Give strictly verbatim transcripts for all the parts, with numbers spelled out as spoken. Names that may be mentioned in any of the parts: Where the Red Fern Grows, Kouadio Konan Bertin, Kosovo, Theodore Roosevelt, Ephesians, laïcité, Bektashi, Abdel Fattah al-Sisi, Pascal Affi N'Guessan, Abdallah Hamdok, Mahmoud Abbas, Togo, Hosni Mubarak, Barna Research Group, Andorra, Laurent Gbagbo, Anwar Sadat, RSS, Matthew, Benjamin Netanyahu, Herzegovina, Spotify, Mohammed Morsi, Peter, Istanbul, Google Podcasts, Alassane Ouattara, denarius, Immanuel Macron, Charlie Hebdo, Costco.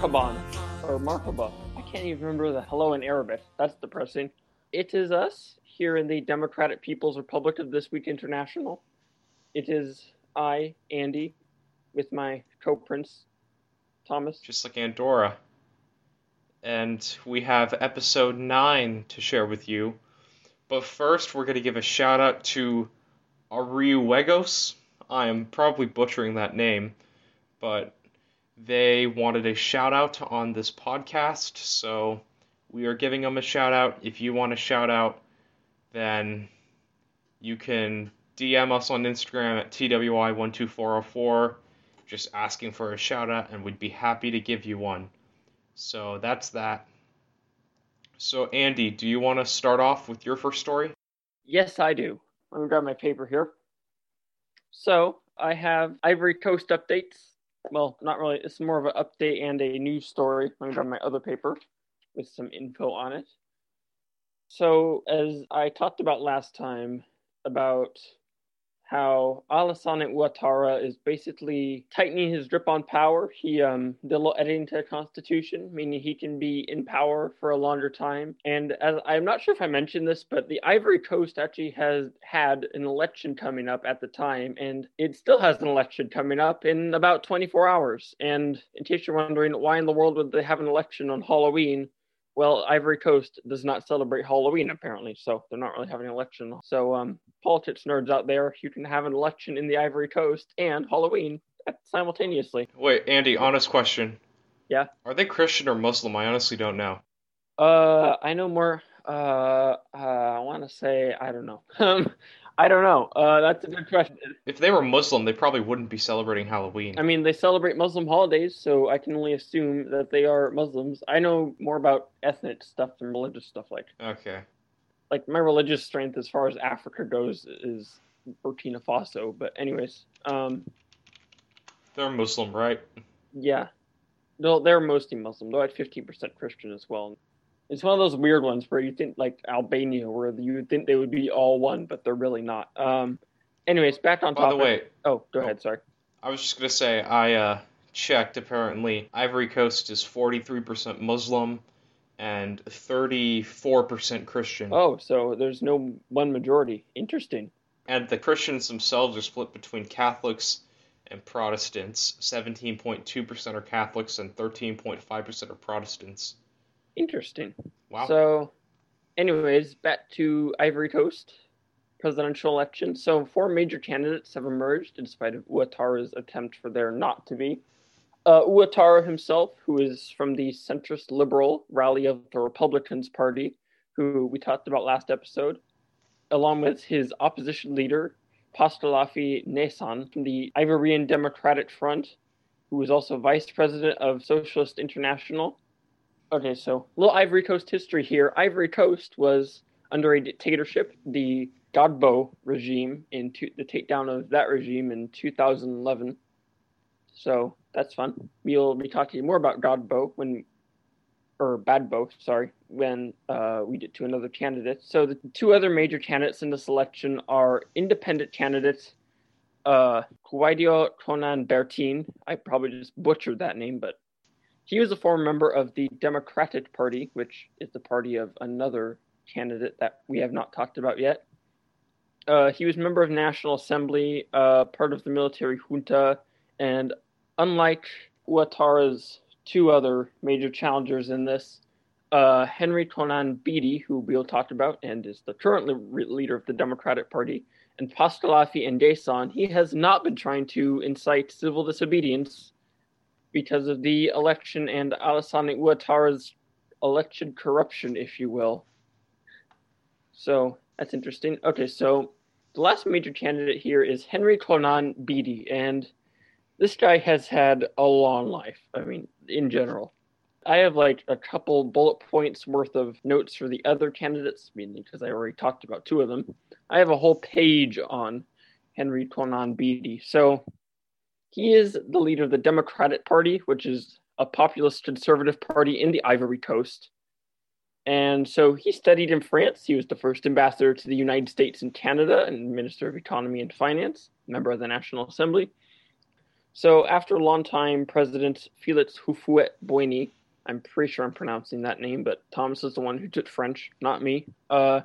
Marhaban, or Marhaba. I can't even remember the hello in Arabic. That's depressing. It is us here in the Democratic People's Republic of This Week International. It is I, Andy, with my co-prince, Thomas. Just like Andorra. And we have episode nine to share with you. But first, we're going to give a shout out to Ariuegos. I am probably butchering that name, but they wanted a shout out on this podcast, so we are giving them a shout out. If you want a shout out, then you can D M us on Instagram at T W I one two four zero four, just asking for a shout out, and we'd be happy to give you one. So that's that. So, Andy, do you want to start off with your first story? Yes, I do. Let me grab my paper here. So, I have Ivory Coast updates. Well, not really. It's more of an update and a news story. Let me grab my other paper with some info on it. So, as I talked about last time, about how Alassane Ouattara is basically tightening his grip on power. He um, did a little editing to the Constitution, meaning he can be in power for a longer time. And as I'm not sure if I mentioned this, but the Ivory Coast actually has had an election coming up at the time, and it still has an election coming up in about twenty-four hours. And in case you're wondering, why in the world would they have an election on Halloween? Well, Ivory Coast does not celebrate Halloween, apparently, so they're not really having an election. So, um, politics nerds out there, you can have an election in the Ivory Coast and Halloween simultaneously. Wait, Andy, honest question. Yeah? Are they Christian or Muslim? I honestly don't know. Uh, I know more, uh, uh I want to say, I don't know. Um, I don't know. Uh, that's a good question. If they were Muslim, they probably wouldn't be celebrating Halloween. I mean, they celebrate Muslim holidays, so I can only assume that they are Muslims. I know more about ethnic stuff than religious stuff. Like, okay, like my religious strength as far as Africa goes is Burkina Faso. But anyways, um, they're Muslim, right? Yeah, no, they're mostly Muslim. They're like fifteen percent Christian as well. It's one of those weird ones where you think, like, Albania, where you would think they would be all one, but they're really not. Um, anyways, back on topic. By the way... Oh, go oh, ahead, sorry. I was just going to say, I uh, checked, apparently, Ivory Coast is forty-three percent Muslim and thirty-four percent Christian. Oh, so there's no one majority. Interesting. And the Christians themselves are split between Catholics and Protestants. seventeen point two percent are Catholics and thirteen point five percent are Protestants. Interesting. Wow. So, anyways, back to Ivory Coast presidential election. So, four major candidates have emerged in spite of Ouattara's attempt for there not to be. Uh, Ouattara himself, who is from the centrist liberal rally of the Republicans Party, who we talked about last episode, along with his opposition leader, Pascal Affi N'Guessan, from the Ivorian Democratic Front, who is also vice president of Socialist International. Okay, so a little Ivory Coast history here. Ivory Coast was under a dictatorship, the Gbagbo regime, in to, the takedown of that regime in two thousand eleven. So that's fun. We'll be talking more about Gbagbo when, or Gbagbo, sorry, when uh, we get to another candidate. So the two other major candidates in this election are independent candidates, uh, Kouadio Konan Bertin. I probably just butchered that name, but. He was a former member of the Democratic Party, which is the party of another candidate that we have not talked about yet. Uh, he was a member of National Assembly, uh, part of the military junta, and unlike Ouattara's two other major challengers in this, uh, Henri Konan Bédié, who we'll talk about and is the current le- leader of the Democratic Party, and Pascal Affi N'Guessan, he has not been trying to incite civil disobedience because of the election and Alassane Ouattara's election corruption, if you will. So, that's interesting. Okay, so the last major candidate here is Henri Konan Bédié, and this guy has had a long life, I mean, in general. I have, like, a couple bullet points worth of notes for the other candidates, mainly because I already talked about two of them. I have a whole page on Henri Konan Bédié, so... He is the leader of the Democratic Party, which is a populist conservative party in the Ivory Coast. And so he studied in France. He was the first ambassador to the United States and Canada and Minister of Economy and Finance, member of the National Assembly. So after longtime President Félix Houphouët-Boigny, I'm pretty sure I'm pronouncing that name, but Thomas is the one who took French, not me. Uh,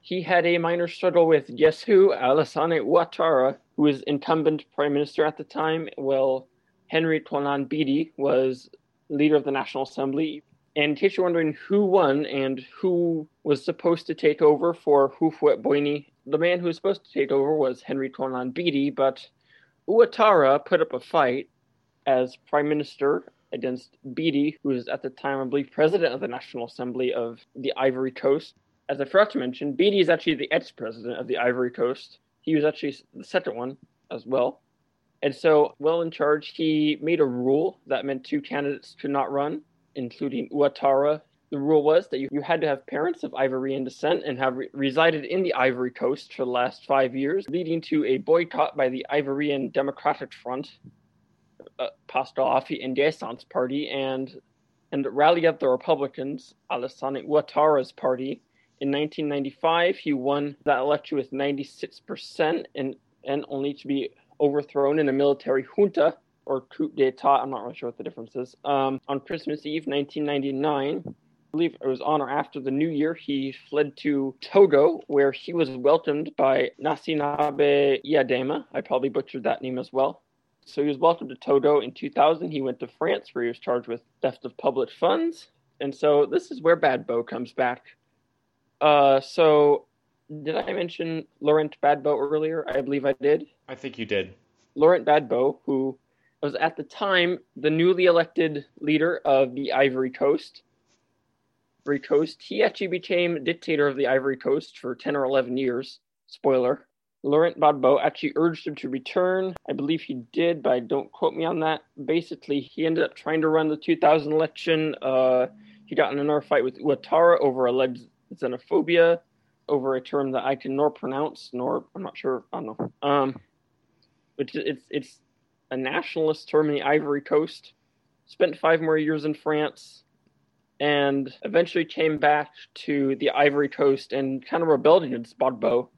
he had a minor struggle with, guess who? Alassane Ouattara, who was incumbent prime minister at the time. Well, Henri Konan Bédié was leader of the National Assembly. And in case you're wondering who won and who was supposed to take over for Houphouët-Boigny, the man who was supposed to take over was Henri Konan Bédié, but Ouattara put up a fight as prime minister against Bédié, who was at the time, I believe, president of the National Assembly of the Ivory Coast. As I forgot to mention, Bédié is actually the ex-president of the Ivory Coast. He was actually the second one as well. And so, while in charge, he made a rule that meant two candidates could not run, including Ouattara. The rule was that you, you had to have parents of Ivorian descent and have re- resided in the Ivory Coast for the last five years, leading to a boycott by the Ivorian Democratic Front, uh, Pascal Affi N'Guessan's party, and and the rally of the Republicans, Alassane Ouattara's party. In nineteen ninety-five, he won that election with ninety-six percent and, and only to be overthrown in a military junta, or coup d'etat, I'm not really sure what the difference is. Um, on Christmas Eve, nineteen ninety-nine, I believe it was on or after the New Year, he fled to Togo, where he was welcomed by Gnassingbé Eyadéma. I probably butchered that name as well. So he was welcomed to Togo. In two thousand, he went to France, where he was charged with theft of public funds. And so this is where Gbagbo comes back. Uh, so did I mention Laurent Gbagbo earlier? I believe I did. I think you did. Laurent Gbagbo, who was at the time the newly elected leader of the Ivory Coast. Ivory Coast. He actually became dictator of the Ivory Coast for ten or eleven years. Spoiler. Laurent Gbagbo actually urged him to return. I believe he did, but don't quote me on that. Basically, he ended up trying to run the two thousand election. Uh, he got in another fight with Ouattara over alleged xenophobia, over a term that I can nor pronounce, nor, I'm not sure, I don't know. Um, which it's it's a nationalist term in the Ivory Coast, spent five more years in France, and eventually came back to the Ivory Coast and kind of rebelled against Gbagbo.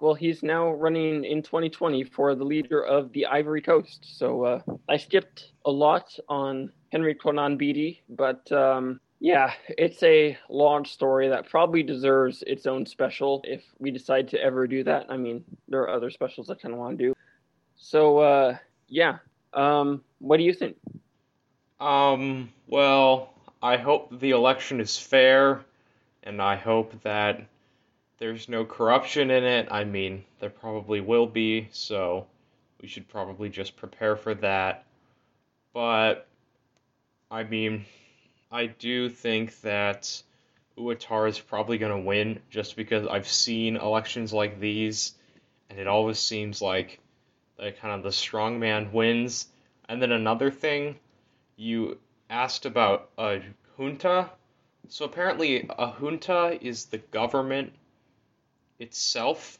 Well, he's now running in twenty twenty for the leader of the Ivory Coast. So uh, I skipped a lot on Henri Konan Bédié, but um, yeah, it's a long story that probably deserves its own special if we decide to ever do that. I mean, there are other specials I kind of want to do. So, uh, yeah. Um, what do you think? Um, well, I hope the election is fair, and I hope that there's no corruption in it. I mean, there probably will be, so we should probably just prepare for that. But, I mean, I do think that Ouattara is probably going to win, just because I've seen elections like these, and it always seems like Like kind of the strong man wins. And then another thing, you asked about a junta. So apparently a junta is the government itself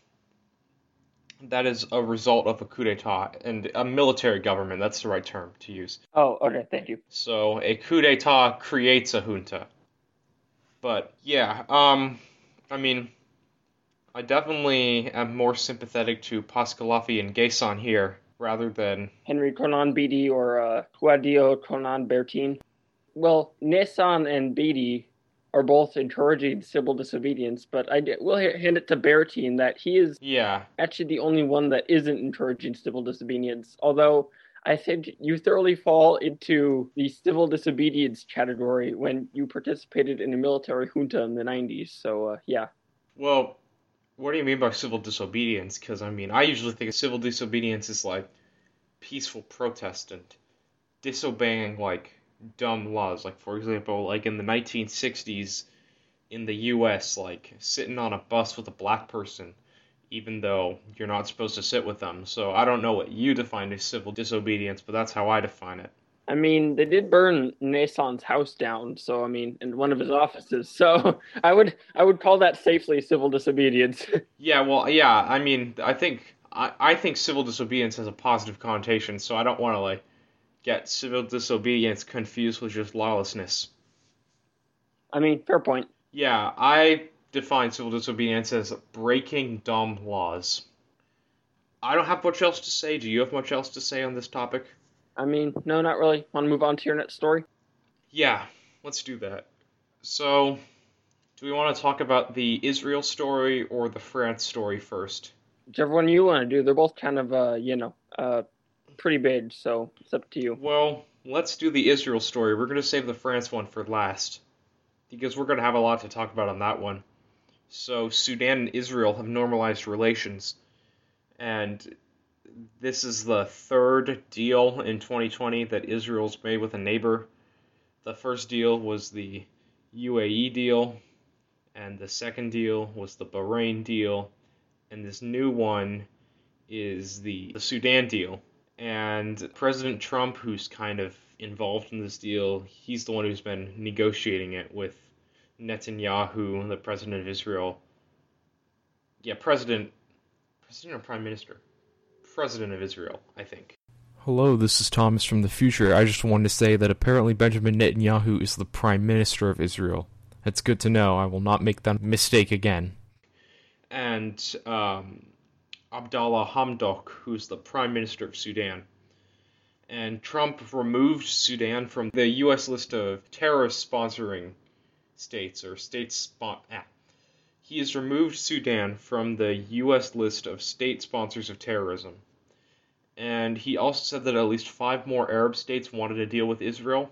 that is a result of a coup d'etat, and a military government, that's the right term to use. Oh, okay, thank you. So a coup d'etat creates a junta. But yeah, um, I mean, I definitely am more sympathetic to Pascal Affi N'Guessan here rather than Henri Konan Bédié or uh, Kouadio Konan Bertin. Well, N'Guessan and Bédié are both encouraging civil disobedience, but I will hand it to Bertin that he is yeah. actually the only one that isn't encouraging civil disobedience. Although I think you thoroughly fall into the civil disobedience category when you participated in a military junta in the nineties. So, uh, yeah. Well, what do you mean by civil disobedience? Because, I mean, I usually think of civil disobedience as, like, peaceful protest and disobeying, like, dumb laws. Like, for example, like, in the nineteen sixties in the U S, like, sitting on a bus with a black person, even though you're not supposed to sit with them. So I don't know what you define as civil disobedience, but that's how I define it. I mean, they did burn N'Guessan's house down, so I mean, in one of his offices. So I would, I would call that safely civil disobedience. Yeah, well, yeah. I mean, I think, I, I think civil disobedience has a positive connotation. So I don't want to like get civil disobedience confused with just lawlessness. I mean, fair point. Yeah, I define civil disobedience as breaking dumb laws. I don't have much else to say. Do you have much else to say on this topic? I mean, no, not really. Want to move on to your next story? Yeah, let's do that. So, do we want to talk about the Israel story or the France story first? Whichever one you want to do. They're both kind of, uh, you know, uh, pretty big, so it's up to you. Well, let's do the Israel story. We're going to save the France one for last, because we're going to have a lot to talk about on that one. So, Sudan and Israel have normalized relations, and this is the third deal in twenty twenty that Israel's made with a neighbor. The first deal was the U A E deal, and the second deal was the Bahrain deal, and this new one is the, the Sudan deal. And President Trump, who's kind of involved in this deal, he's the one who's been negotiating it with Netanyahu, the president of Israel. Yeah, president, president or prime minister? President of Israel, I think. Hello, this is Thomas from the future. I just wanted to say that apparently Benjamin Netanyahu is the prime minister of Israel. That's good to know. I will not make that mistake again. And um, Abdallah Hamdok, who's the prime minister of Sudan. And Trump removed Sudan from the U S list of terrorist-sponsoring states, or states... Spon- ah. He has removed Sudan from the U S list of state sponsors of terrorism. And he also said that at least five more Arab states wanted a deal with Israel.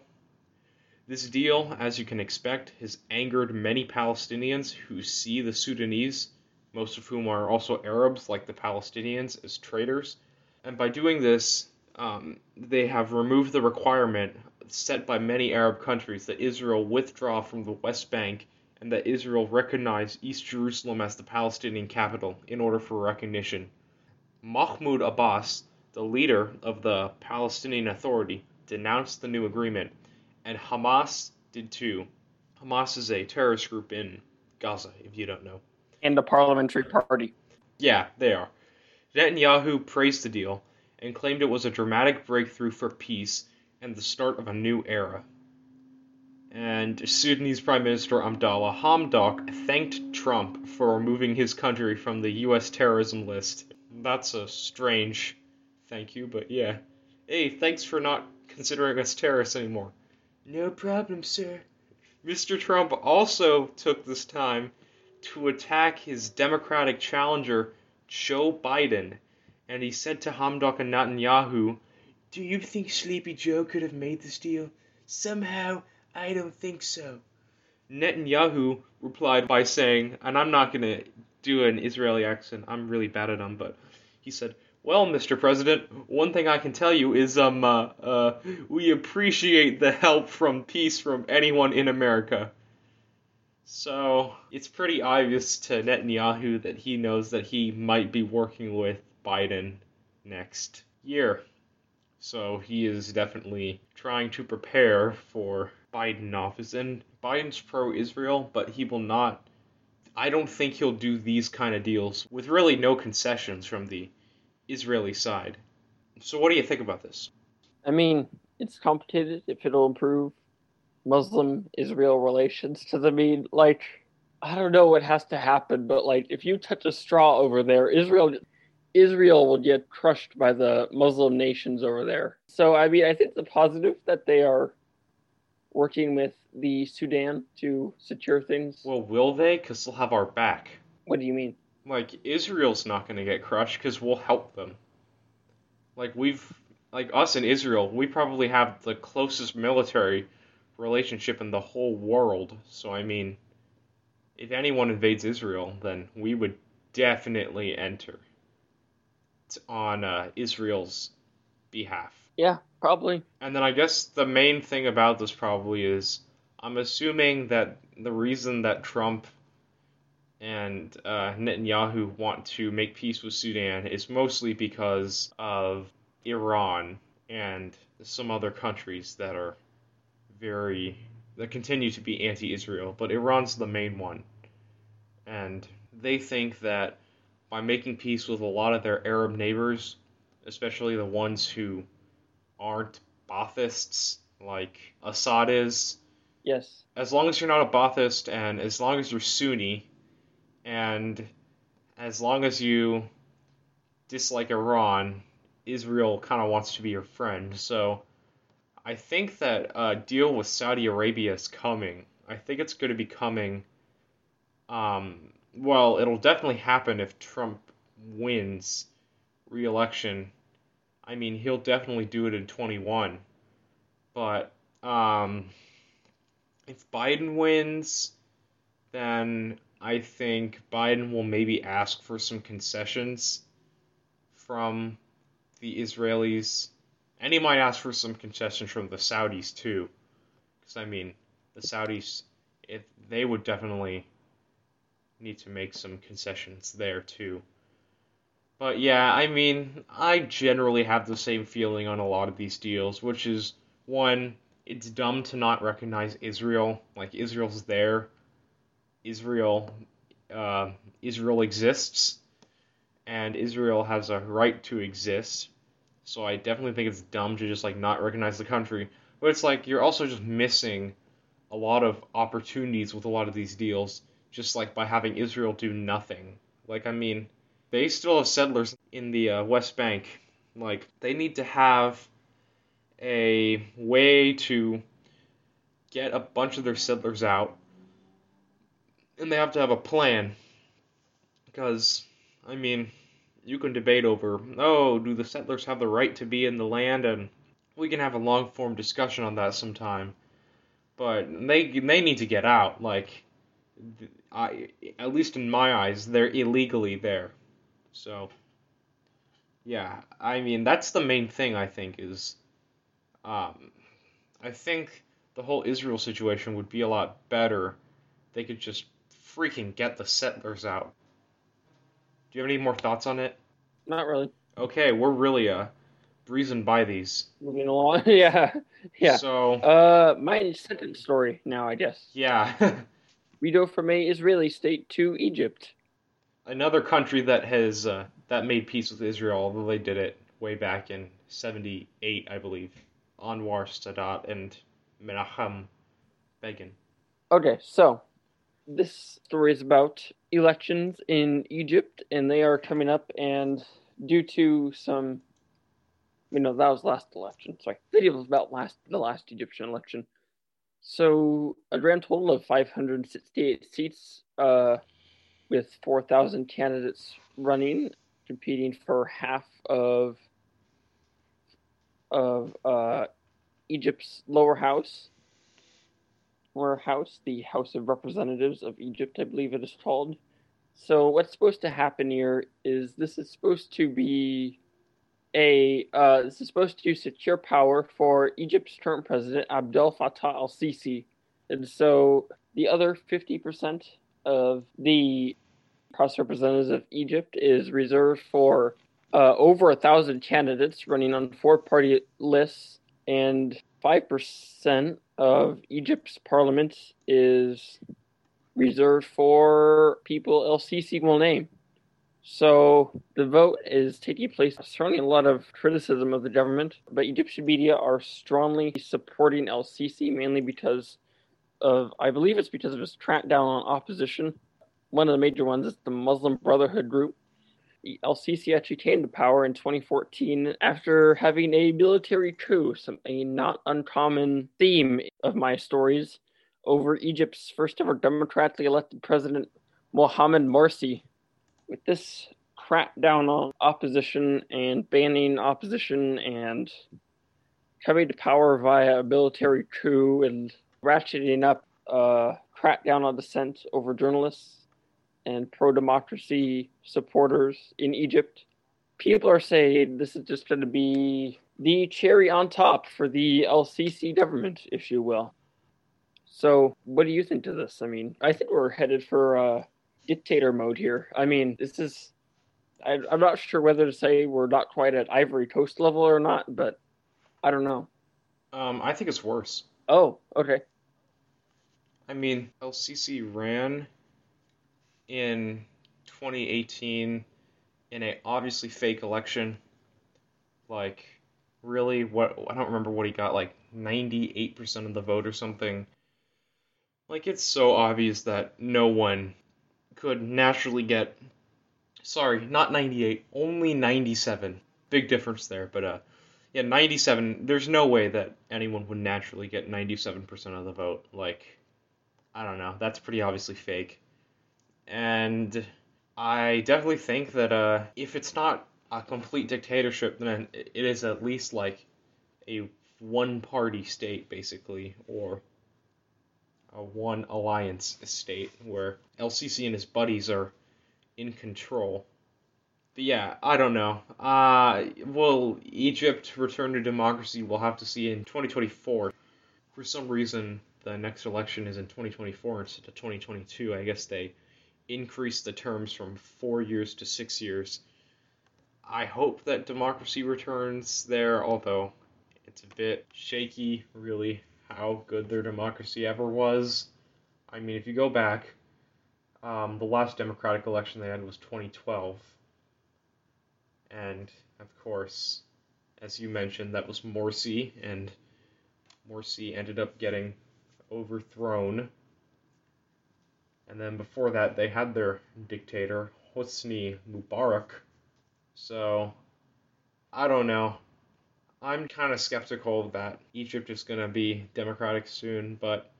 This deal, as you can expect, has angered many Palestinians who see the Sudanese, most of whom are also Arabs like the Palestinians, as traitors. And by doing this, um, they have removed the requirement set by many Arab countries that Israel withdraw from the West Bank and that Israel recognize East Jerusalem as the Palestinian capital in order for recognition. Mahmoud Abbas, the leader of the Palestinian Authority, denounced the new agreement, and Hamas did too. Hamas is a terrorist group in Gaza, if you don't know. And the Parliamentary Party. Yeah, they are. Netanyahu praised the deal and claimed it was a dramatic breakthrough for peace and the start of a new era. And Sudanese Prime Minister Abdallah Hamdok thanked Trump for removing his country from the U S terrorism list. That's a strange... Thank you, but yeah. Hey, thanks for not considering us terrorists anymore. No problem, sir. Mister Trump also took this time to attack his Democratic challenger, Joe Biden, and he said to Hamdok and Netanyahu, "Do you think Sleepy Joe could have made this deal? Somehow, I don't think so." Netanyahu replied by saying, and I'm not going to do an Israeli accent, I'm really bad at them, but he said, "Well, Mister President, one thing I can tell you is um uh, uh we appreciate the help from peace from anyone in America." So it's pretty obvious to Netanyahu that he knows that he might be working with Biden next year. So he is definitely trying to prepare for Biden office. And Biden's pro-Israel, but he will not, I don't think he'll do these kind of deals with really no concessions from the Israeli side. So what do you think about this? I mean, it's complicated if it'll improve Muslim-Israel relations. Because, I mean, like, I don't know what has to happen, but, like, if you touch a straw over there, Israel Israel will get crushed by the Muslim nations over there. So, I mean, I think it's a positive that they are working with the Sudan to secure things. Well, will they? Because they'll have our back. What do you mean? Like, Israel's not going to get crushed because we'll help them. Like, we've, like, us and Israel, we probably have the closest military relationship in the whole world. So, I mean, if anyone invades Israel, then we would definitely enter. It's on uh, Israel's behalf. Yeah, probably. And then I guess the main thing about this probably is, I'm assuming that the reason that Trump and uh, Netanyahu want to make peace with Sudan is mostly because of Iran and some other countries that are very, that continue to be anti-Israel, but Iran's the main one. And they think that by making peace with a lot of their Arab neighbors, especially the ones who aren't Baathists, like Assad is, yes, as long as you're not a Baathist and as long as you're Sunni, and as long as you dislike Iran, Israel kind of wants to be your friend. So I think that a deal with Saudi Arabia is coming. I think it's going to be coming. Um, well, it'll definitely happen if Trump wins re-election. I mean, he'll definitely do it in twenty-one. But um, if Biden wins, then I think Biden will maybe ask for some concessions from the Israelis. And he might ask for some concessions from the Saudis, too. Because, I mean, the Saudis, if they would definitely need to make some concessions there, too. But, yeah, I mean, I generally have the same feeling on a lot of these deals, which is, one, it's dumb to not recognize Israel. Like, Israel's there. Israel, uh, Israel exists, and Israel has a right to exist. So I definitely think it's dumb to just, like, not recognize the country. But it's like, you're also just missing a lot of opportunities with a lot of these deals, just, like, by having Israel do nothing. Like, I mean, they still have settlers in the uh, West Bank. Like, they need to have a way to get a bunch of their settlers out. And they have to have a plan. Because, I mean, you can debate over, oh, do the settlers have the right to be in the land? And we can have a long-form discussion on that sometime. But they they need to get out. Like, I at least in my eyes, they're illegally there. So, yeah. I mean, that's the main thing, I think, is... Um, I think the whole Israel situation would be a lot better. They could just freaking get the settlers out. Do you have any more thoughts on it? Not really. Okay, we're really uh, breezing by these. Moving along, yeah, yeah. So, uh, my sentence story now, I guess. Yeah. We go from a Israeli state to Egypt, another country that has uh, that made peace with Israel, although they did it way back in seventy-eight, I believe. Anwar Sadat and Menachem Begin. Okay, so this story is about elections in Egypt, and they are coming up, and due to some, you know, that was last election, sorry, the deal was about last, the last Egyptian election. So a grand total of five hundred sixty-eight seats uh, with four thousand candidates running, competing for half of, of uh, Egypt's lower house. Lower House, the House of Representatives of Egypt, I believe it is called. So what's supposed to happen here is this is supposed to be a uh, this is supposed to secure power for Egypt's current president Abdel Fattah al-Sisi, and so the other fifty percent of the House of Representatives of Egypt is reserved for uh, over a thousand candidates running on four-party lists, and five percent of Egypt's parliament is reserved for people el-Sisi will name. So the vote is taking place. Certainly a lot of criticism of the government, but Egyptian media are strongly supporting el-Sisi, mainly because of, I believe it's because of his crackdown on opposition. One of the major ones is the Muslim Brotherhood group. El-Sisi actually came to power in twenty fourteen after having a military coup, a not uncommon theme of my stories, over Egypt's first ever democratically elected president, Mohammed Morsi. With this crackdown on opposition and banning opposition and coming to power via a military coup and ratcheting up a crackdown on dissent over journalists and pro-democracy supporters in Egypt, people are saying this is just going to be the cherry on top for the el-Sisi government, if you will. So what do you think of this? I mean, I think we're headed for uh, dictator mode here. I mean, this is... I, I'm not sure whether to say we're not quite at Ivory Coast level or not, but I don't know. Um, I think it's worse. Oh, okay. I mean, el-Sisi ran in twenty eighteen in a obviously fake election. Like, really, what I don't remember what he got, like ninety-eight percent of the vote or something. Like, it's so obvious that no one could naturally get Sorry, not ninety-eight, only ninety-seven. Big difference there, but uh, yeah, ninety-seven. There's no way that anyone would naturally get ninety-seven percent of the vote. Like, I don't know. That's pretty obviously fake. And I definitely think that uh, if it's not a complete dictatorship, then it is at least like a one-party state, basically, or a one-alliance state where el-Sisi and his buddies are in control. But yeah, I don't know. Uh, will Egypt return to democracy? We'll have to see in twenty twenty-four. For some reason, the next election is in twenty twenty-four instead of twenty twenty-two. I guess they increased the terms from four years to six years. I hope that democracy returns there, although it's a bit shaky, really, how good their democracy ever was. I mean, if you go back, um, the last democratic election they had was twenty twelve. And, of course, as you mentioned, that was Morsi, and Morsi ended up getting overthrown. And then before that, they had their dictator, Hosni Mubarak. So, I don't know. I'm kind of skeptical that Egypt is going to be democratic soon, but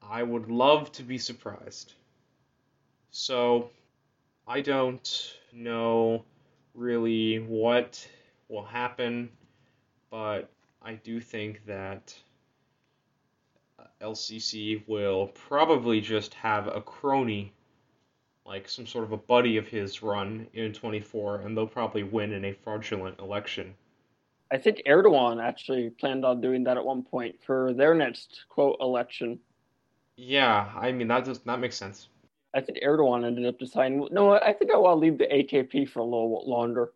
I would love to be surprised. So, I don't know really what will happen, but I do think that el-Sisi will probably just have a crony, like some sort of a buddy of his, run in twenty-four, and they'll probably win in a fraudulent election. I think Erdogan actually planned on doing that at one point for their next, quote, election. Yeah, I mean, that does that makes sense. I think Erdogan ended up deciding, no, I think I want to leave the A K P for a little longer.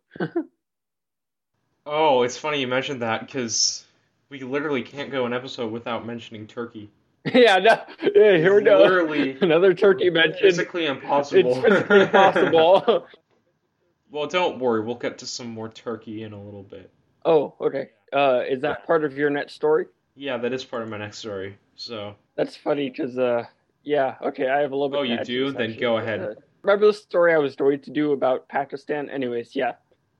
Oh, it's funny you mentioned that, because we literally can't go an episode without mentioning Turkey. Yeah, no, yeah, here we go. Literally, another turkey mentioned. Physically impossible. It's physically impossible. Well, don't worry. We'll get to some more Turkey in a little bit. Oh, okay. Uh, is that part of your next story? Yeah, that is part of my next story. So that's funny because, uh, yeah, okay, I have a little bit. Oh, you do? Then go ahead. Uh, remember the story I was going to do about Pakistan? Anyways, yeah,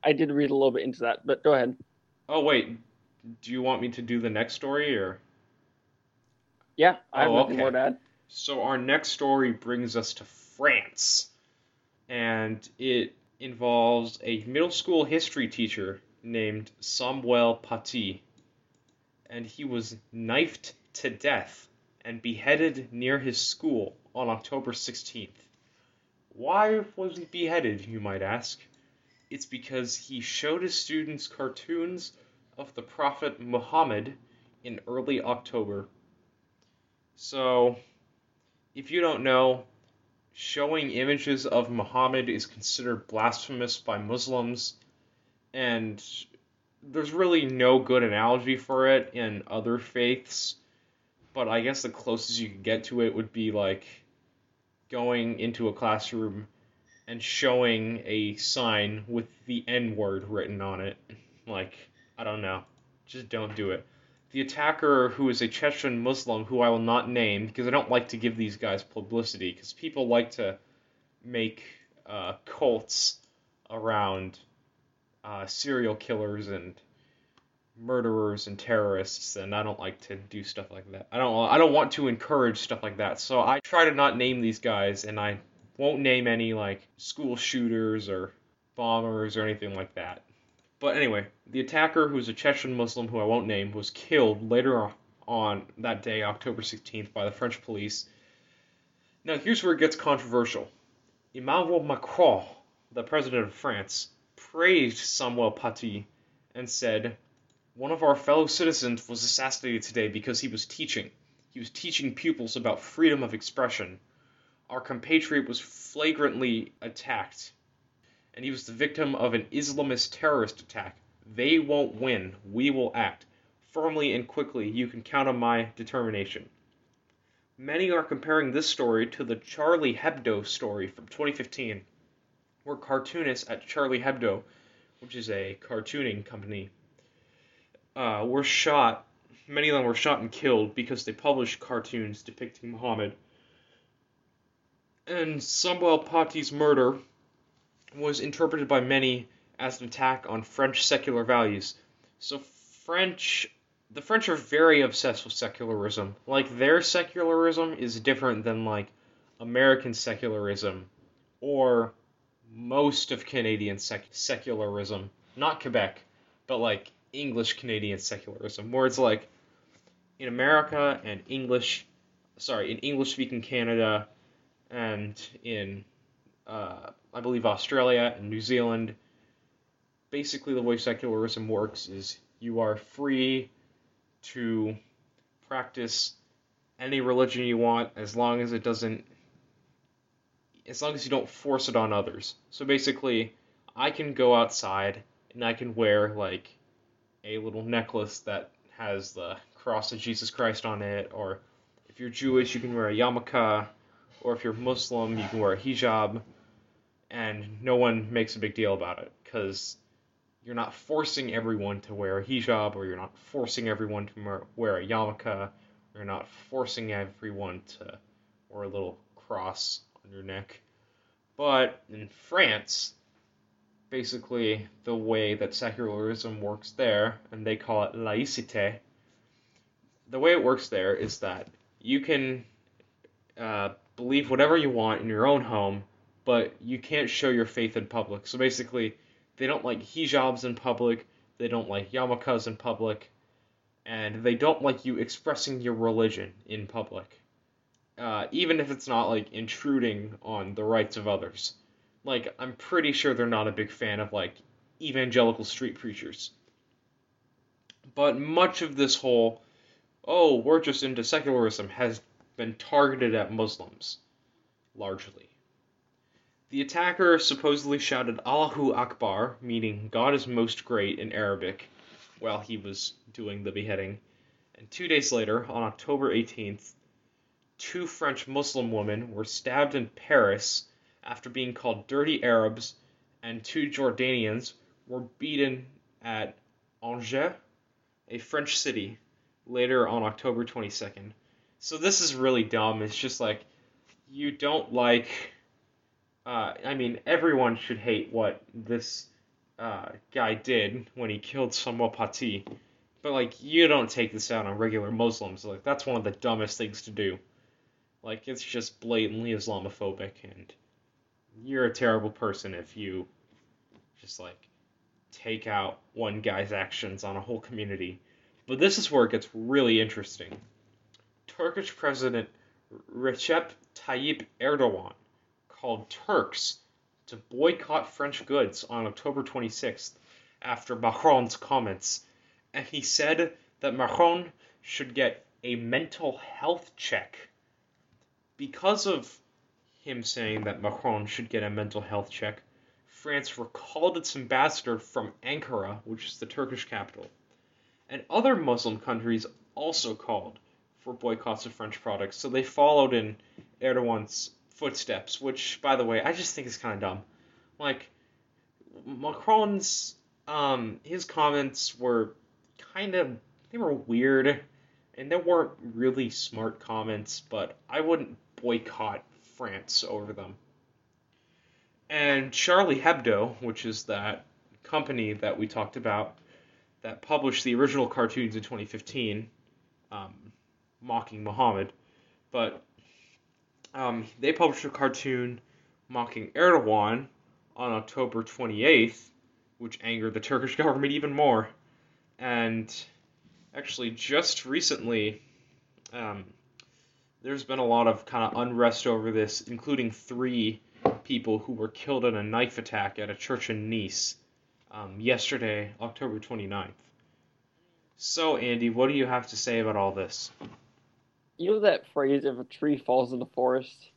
I did read a little bit into that, but go ahead. Oh, wait. Do you want me to do the next story or? Yeah, I have oh, nothing okay. more to add. So our next story brings us to France, and it involves a middle school history teacher named Samuel Paty, and he was knifed to death and beheaded near his school on October sixteenth. Why was he beheaded, you might ask? It's because he showed his students cartoons of the Prophet Muhammad in early October. So, if you don't know, showing images of Muhammad is considered blasphemous by Muslims, and there's really no good analogy for it in other faiths, but I guess the closest you could get to it would be like going into a classroom and showing a sign with the N-word written on it. Like, I don't know. Just don't do it. The attacker, who is a Chechen Muslim, who I will not name, because I don't like to give these guys publicity, because people like to make uh, cults around uh, serial killers and murderers and terrorists, and I don't like to do stuff like that. I don't I don't want to encourage stuff like that, so I try to not name these guys, and I won't name any, like, school shooters or bombers or anything like that. But anyway, the attacker, who was a Chechen Muslim who I won't name, was killed later on that day, October sixteenth, by the French police. Now, here's where it gets controversial. Immanuel Macron, the president of France, praised Samuel Paty and said, "One of our fellow citizens was assassinated today because he was teaching. He was teaching pupils about freedom of expression. Our compatriot was flagrantly attacked, and he was the victim of an Islamist terrorist attack. They won't win. We will act. Firmly and quickly, you can count on my determination." Many are comparing this story to the Charlie Hebdo story from twenty fifteen, where cartoonists at Charlie Hebdo, which is a cartooning company, uh, were shot. Many of them were shot and killed because they published cartoons depicting Muhammad. And Samuel Paty's murder was interpreted by many as an attack on French secular values. So French, the French are very obsessed with secularism. Like, their secularism is different than, like, American secularism or most of Canadian sec- secularism. Not Quebec, but, like, English Canadian secularism, where it's, like, in America and English, sorry, in English-speaking Canada and in, uh, I believe, Australia and New Zealand, basically the way secularism works is you are free to practice any religion you want as long as it doesn't, as long as you don't force it on others. So basically, I can go outside and I can wear, like, a little necklace that has the cross of Jesus Christ on it, or if you're Jewish, you can wear a yarmulke, or if you're Muslim, you can wear a hijab, and no one makes a big deal about it, because you're not forcing everyone to wear a hijab, or you're not forcing everyone to wear a yarmulke, you're not forcing everyone to wear a little cross on your neck. But in France, basically the way that secularism works there, and they call it laïcité, the way it works there is that you can uh, believe whatever you want in your own home, but you can't show your faith in public. So basically, they don't like hijabs in public, they don't like yarmulkes in public, and they don't like you expressing your religion in public, uh, even if it's not, like, intruding on the rights of others. Like, I'm pretty sure they're not a big fan of, like, evangelical street preachers. But much of this whole, oh, we're just into secularism, has been targeted at Muslims, largely. The attacker supposedly shouted Allahu Akbar, meaning God is most great in Arabic, while he was doing the beheading. And two days later, on October eighteenth, two French Muslim women were stabbed in Paris after being called dirty Arabs, and two Jordanians were beaten at Angers, a French city, later on October twenty-second. So this is really dumb. It's just like, you don't like, uh, I mean, everyone should hate what this uh, guy did when he killed Samuel Paty, but, like, you don't take this out on regular Muslims. Like, that's one of the dumbest things to do. Like, it's just blatantly Islamophobic, and you're a terrible person if you just, like, take out one guy's actions on a whole community. But this is where it gets really interesting. Turkish President Recep Tayyip Erdogan called Turks to boycott French goods on October twenty-sixth after Macron's comments, and he said that Macron should get a mental health check. Because of him saying that Macron should get a mental health check, France recalled its ambassador from Ankara, which is the Turkish capital. And other Muslim countries also called for boycotts of French products, so they followed in Erdogan's footsteps, which, by the way, I just think is kind of dumb. Like, Macron's, um, his comments were kind of, they were weird, and they weren't really smart comments, but I wouldn't boycott France over them. And Charlie Hebdo, which is that company that we talked about, that published the original cartoons in twenty fifteen, um, mocking Muhammad, but um, they published a cartoon mocking Erdogan on October twenty-eighth, which angered the Turkish government even more. And actually, just recently, um, there's been a lot of kind of unrest over this, including three people who were killed in a knife attack at a church in Nice. Um, yesterday, October twenty-ninth. So, Andy, what do you have to say about all this? You know that phrase, if a tree falls in the forest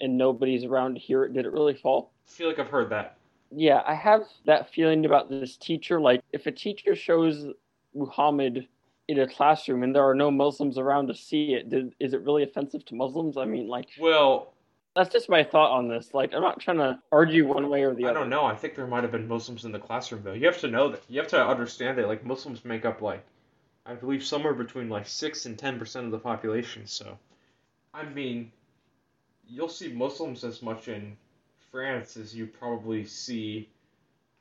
and nobody's around to hear it, did it really fall? I feel like I've heard that. Yeah, I have that feeling about this teacher. Like, if a teacher shows Muhammad in a classroom and there are no Muslims around to see it, did, is it really offensive to Muslims? I mean, like... Well... That's just my thought on this. Like, I'm not trying to argue one way or the other. I don't know. I think there might have been Muslims in the classroom, though. You have to know that. You have to understand that, like, Muslims make up, like, I believe somewhere between, like, six and ten percent of the population. So, I mean, you'll see Muslims as much in France is you probably see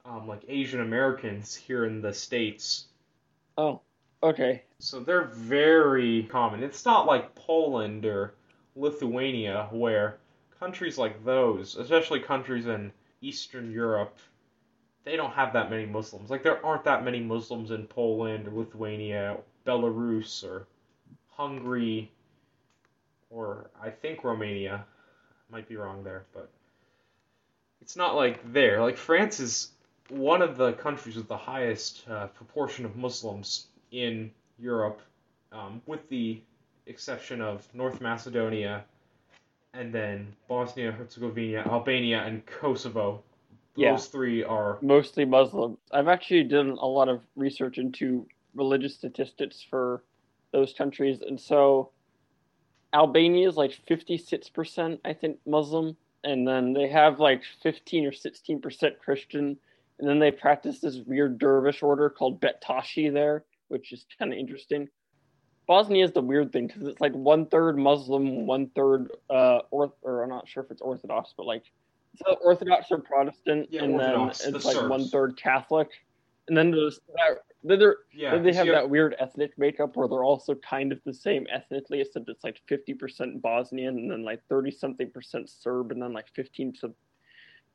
um, like Asian Americans here in the States. Oh, okay. So they're very common. It's not like Poland or Lithuania, where countries like those, especially countries in Eastern Europe, they don't have that many Muslims. Like, there aren't that many Muslims in Poland or Lithuania, Belarus or Hungary, or I think Romania. I might be wrong there, but it's not like there. Like, France is one of the countries with the highest uh, proportion of Muslims in Europe, um, with the exception of North Macedonia, and then Bosnia, Herzegovina, Albania, and Kosovo. Those yeah. three are mostly Muslim. I've actually done a lot of research into religious statistics for those countries, and so Albania is like fifty-six percent, I think, Muslim, and then they have like fifteen or sixteen percent Christian, and then they practice this weird dervish order called Bektashi there, which is kind of interesting. Bosnia is the weird thing, because it's like one-third Muslim, one-third, uh, or, or I'm not sure if it's Orthodox, but like, it's Orthodox or Protestant, yeah, and Orthodox, then it's the like Serbs. One-third Catholic. And then there's that, they're, yeah, then they have that weird ethnic makeup where they're also kind of the same ethnically, except it's like fifty percent Bosnian, and then like thirty-something percent Serb, and then like fifteen,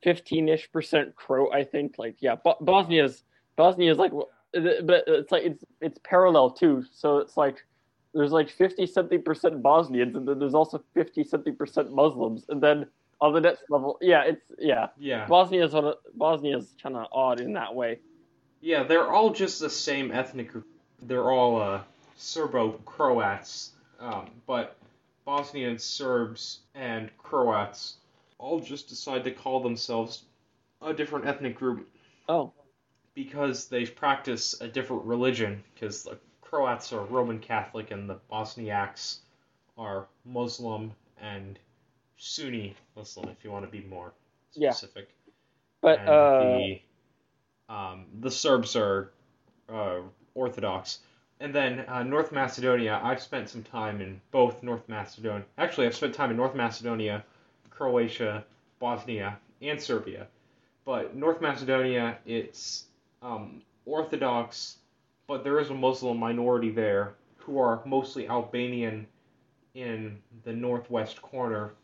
fifteen-ish percent Croat, I think. Like, yeah, Bo- Bosnia's, Bosnia's like, but it's like, it's, it's parallel too, so it's like, there's like fifty-something percent Bosnians, and then there's also fifty-something percent Muslims. And then on the next level, yeah, it's, yeah. yeah. Bosnia's on a, Bosnia's kind of odd in that way. Yeah, they're all just the same ethnic group. They're all uh, Serbo-Croats, um, but Bosnians, Serbs, and Croats all just decide to call themselves a different ethnic group. Oh. Because they practice a different religion, because the Croats are Roman Catholic, and the Bosniaks are Muslim and Sunni Muslim, if you want to be more specific. Yeah. But and uh... the, um, the Serbs are uh, Orthodox. And then uh, North Macedonia, I've spent some time in both North Macedonia. Actually, I've spent time in North Macedonia, Croatia, Bosnia, and Serbia. But North Macedonia, it's um, Orthodox, but there is a Muslim minority there who are mostly Albanian in the northwest corner,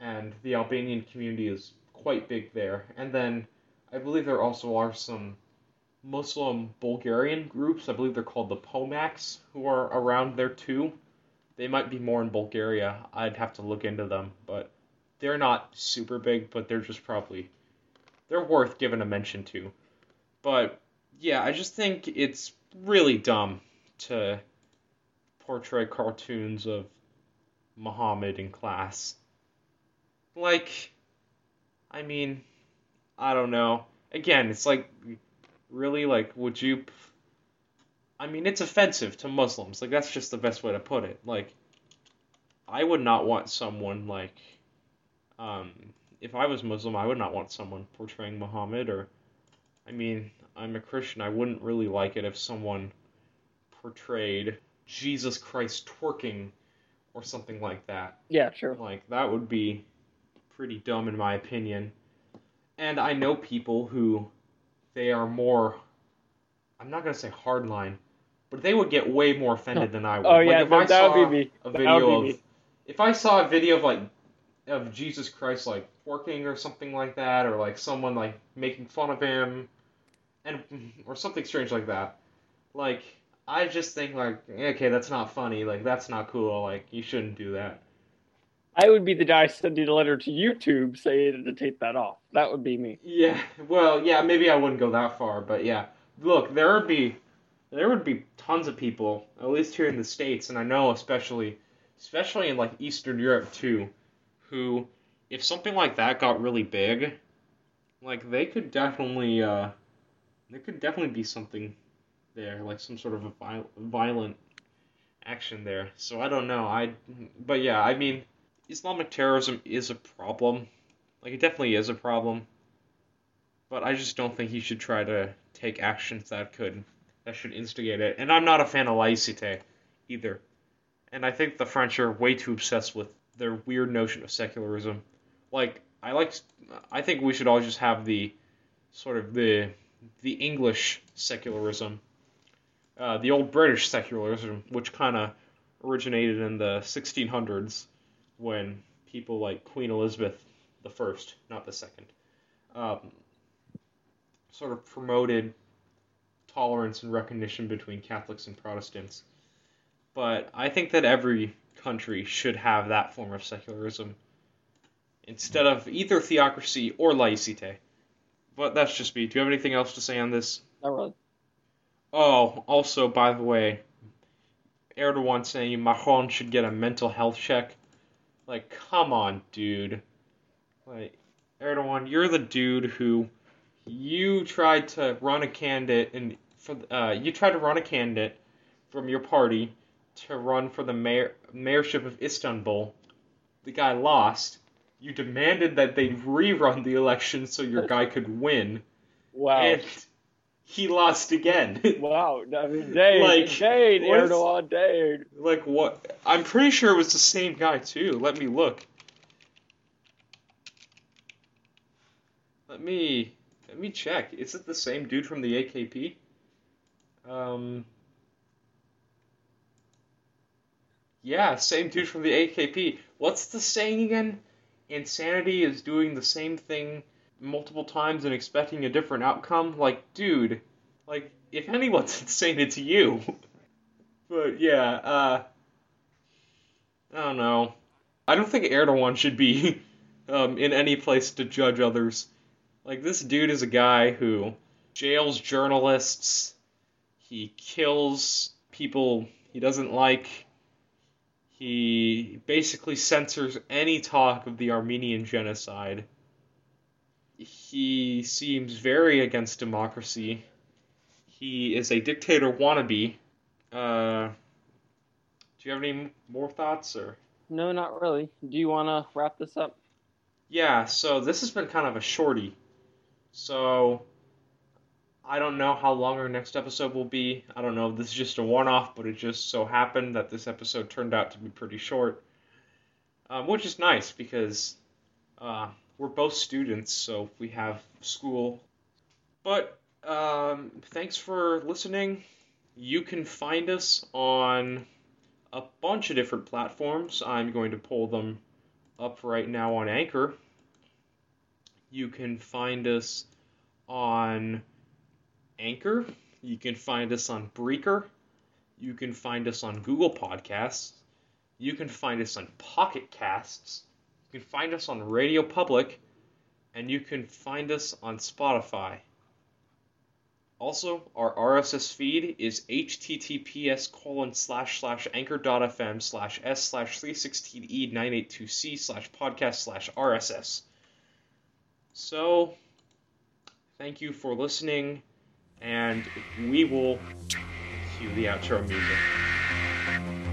and the Albanian community is quite big there. And then I believe there also are some Muslim Bulgarian groups, I believe they're called the Pomaks, who are around there too. They might be more in Bulgaria, I'd have to look into them, but they're not super big, but they're just probably, they're worth giving a mention to. But yeah, I just think it's really dumb to portray cartoons of Muhammad in class. Like, I mean, I don't know. Again, it's like, really, like, would you... I mean, it's offensive to Muslims. Like, that's just the best way to put it. Like, I would not want someone, like... Um, if I was Muslim, I would not want someone portraying Muhammad, or... I mean... I'm a Christian, I wouldn't really like it if someone portrayed Jesus Christ twerking or something like that. Yeah, sure. Like, that would be pretty dumb in my opinion. And I know people who, they are more, I'm not going to say hardline, but they would get way more offended than I would. Oh, like, yeah, if no, I that saw would be me. A video of, if I saw a video of, like, of Jesus Christ, like, twerking or something like that, or, like, someone, like, making fun of him, and, or something strange like that. Like, I just think, like, okay, that's not funny. Like, that's not cool. Like, you shouldn't do that. I would be the guy sending a letter to YouTube saying to take that off. That would be me. Yeah, well, yeah, maybe I wouldn't go that far, but yeah. Look, there would be there would be tons of people, at least here in the States, and I know especially, especially in, like, Eastern Europe, too, who, if something like that got really big, like, they could definitely... uh There could definitely be something there, like some sort of a viol- violent action there. So I don't know. I, but yeah, I mean, Islamic terrorism is a problem. Like, it definitely is a problem. But I just don't think he should try to take actions that could, that should instigate it. And I'm not a fan of laïcité either. And I think the French are way too obsessed with their weird notion of secularism. Like, I like. I think we should all just have the sort of the the English secularism, uh, the old British secularism, which kind of originated in the sixteen hundreds when people like Queen Elizabeth the First, not the Second, um, sort of promoted tolerance and recognition between Catholics and Protestants. But I think that every country should have that form of secularism instead of either theocracy or laicite. But that's just me. Do you have anything else to say on this? Not really. Oh, also, by the way, Erdogan saying Macron should get a mental health check. Like, come on, dude. Like, Erdogan, you're the dude who you tried to run a candidate and for uh you tried to run a candidate from your party to run for the mayor mayorship of Istanbul. The guy lost. You demanded that they rerun the election so your guy could win. Wow. And he lost again. Wow. I mean, dang, like, dang, Erdogan, dang. Like, what? I'm pretty sure it was the same guy, too. Let me look. Let me, let me check. Is it the same dude from the A K P? Um... Yeah, same dude from the A K P. What's the saying again? Insanity is doing the same thing multiple times and expecting a different outcome. Like, dude, like, if anyone's insane, it's you. But, yeah, uh, I don't know. I don't think Erdogan should be um, in any place to judge others. Like, this dude is a guy who jails journalists, he kills people he doesn't like. He basically censors any talk of the Armenian genocide. He seems very against democracy. He is a dictator wannabe. Uh, do you have any more thoughts? Or no, not really. Do you want to wrap this up? Yeah, so this has been kind of a shorty. So I don't know how long our next episode will be. I don't know. This is just a one-off, but it just so happened that this episode turned out to be pretty short, um, which is nice because uh, we're both students, so we have school. But um, thanks for listening. You can find us on a bunch of different platforms. I'm going to pull them up right now on Anchor. You can find us on Anchor, you can find us on Breaker, you can find us on Google Podcasts, you can find us on Pocket Casts, you can find us on Radio Public, and you can find us on Spotify. Also, our R S S feed is https colon slash slash anchor.fm slash s slash 316e982c slash podcast slash RSS. So, thank you for listening. And we will cue the outro music.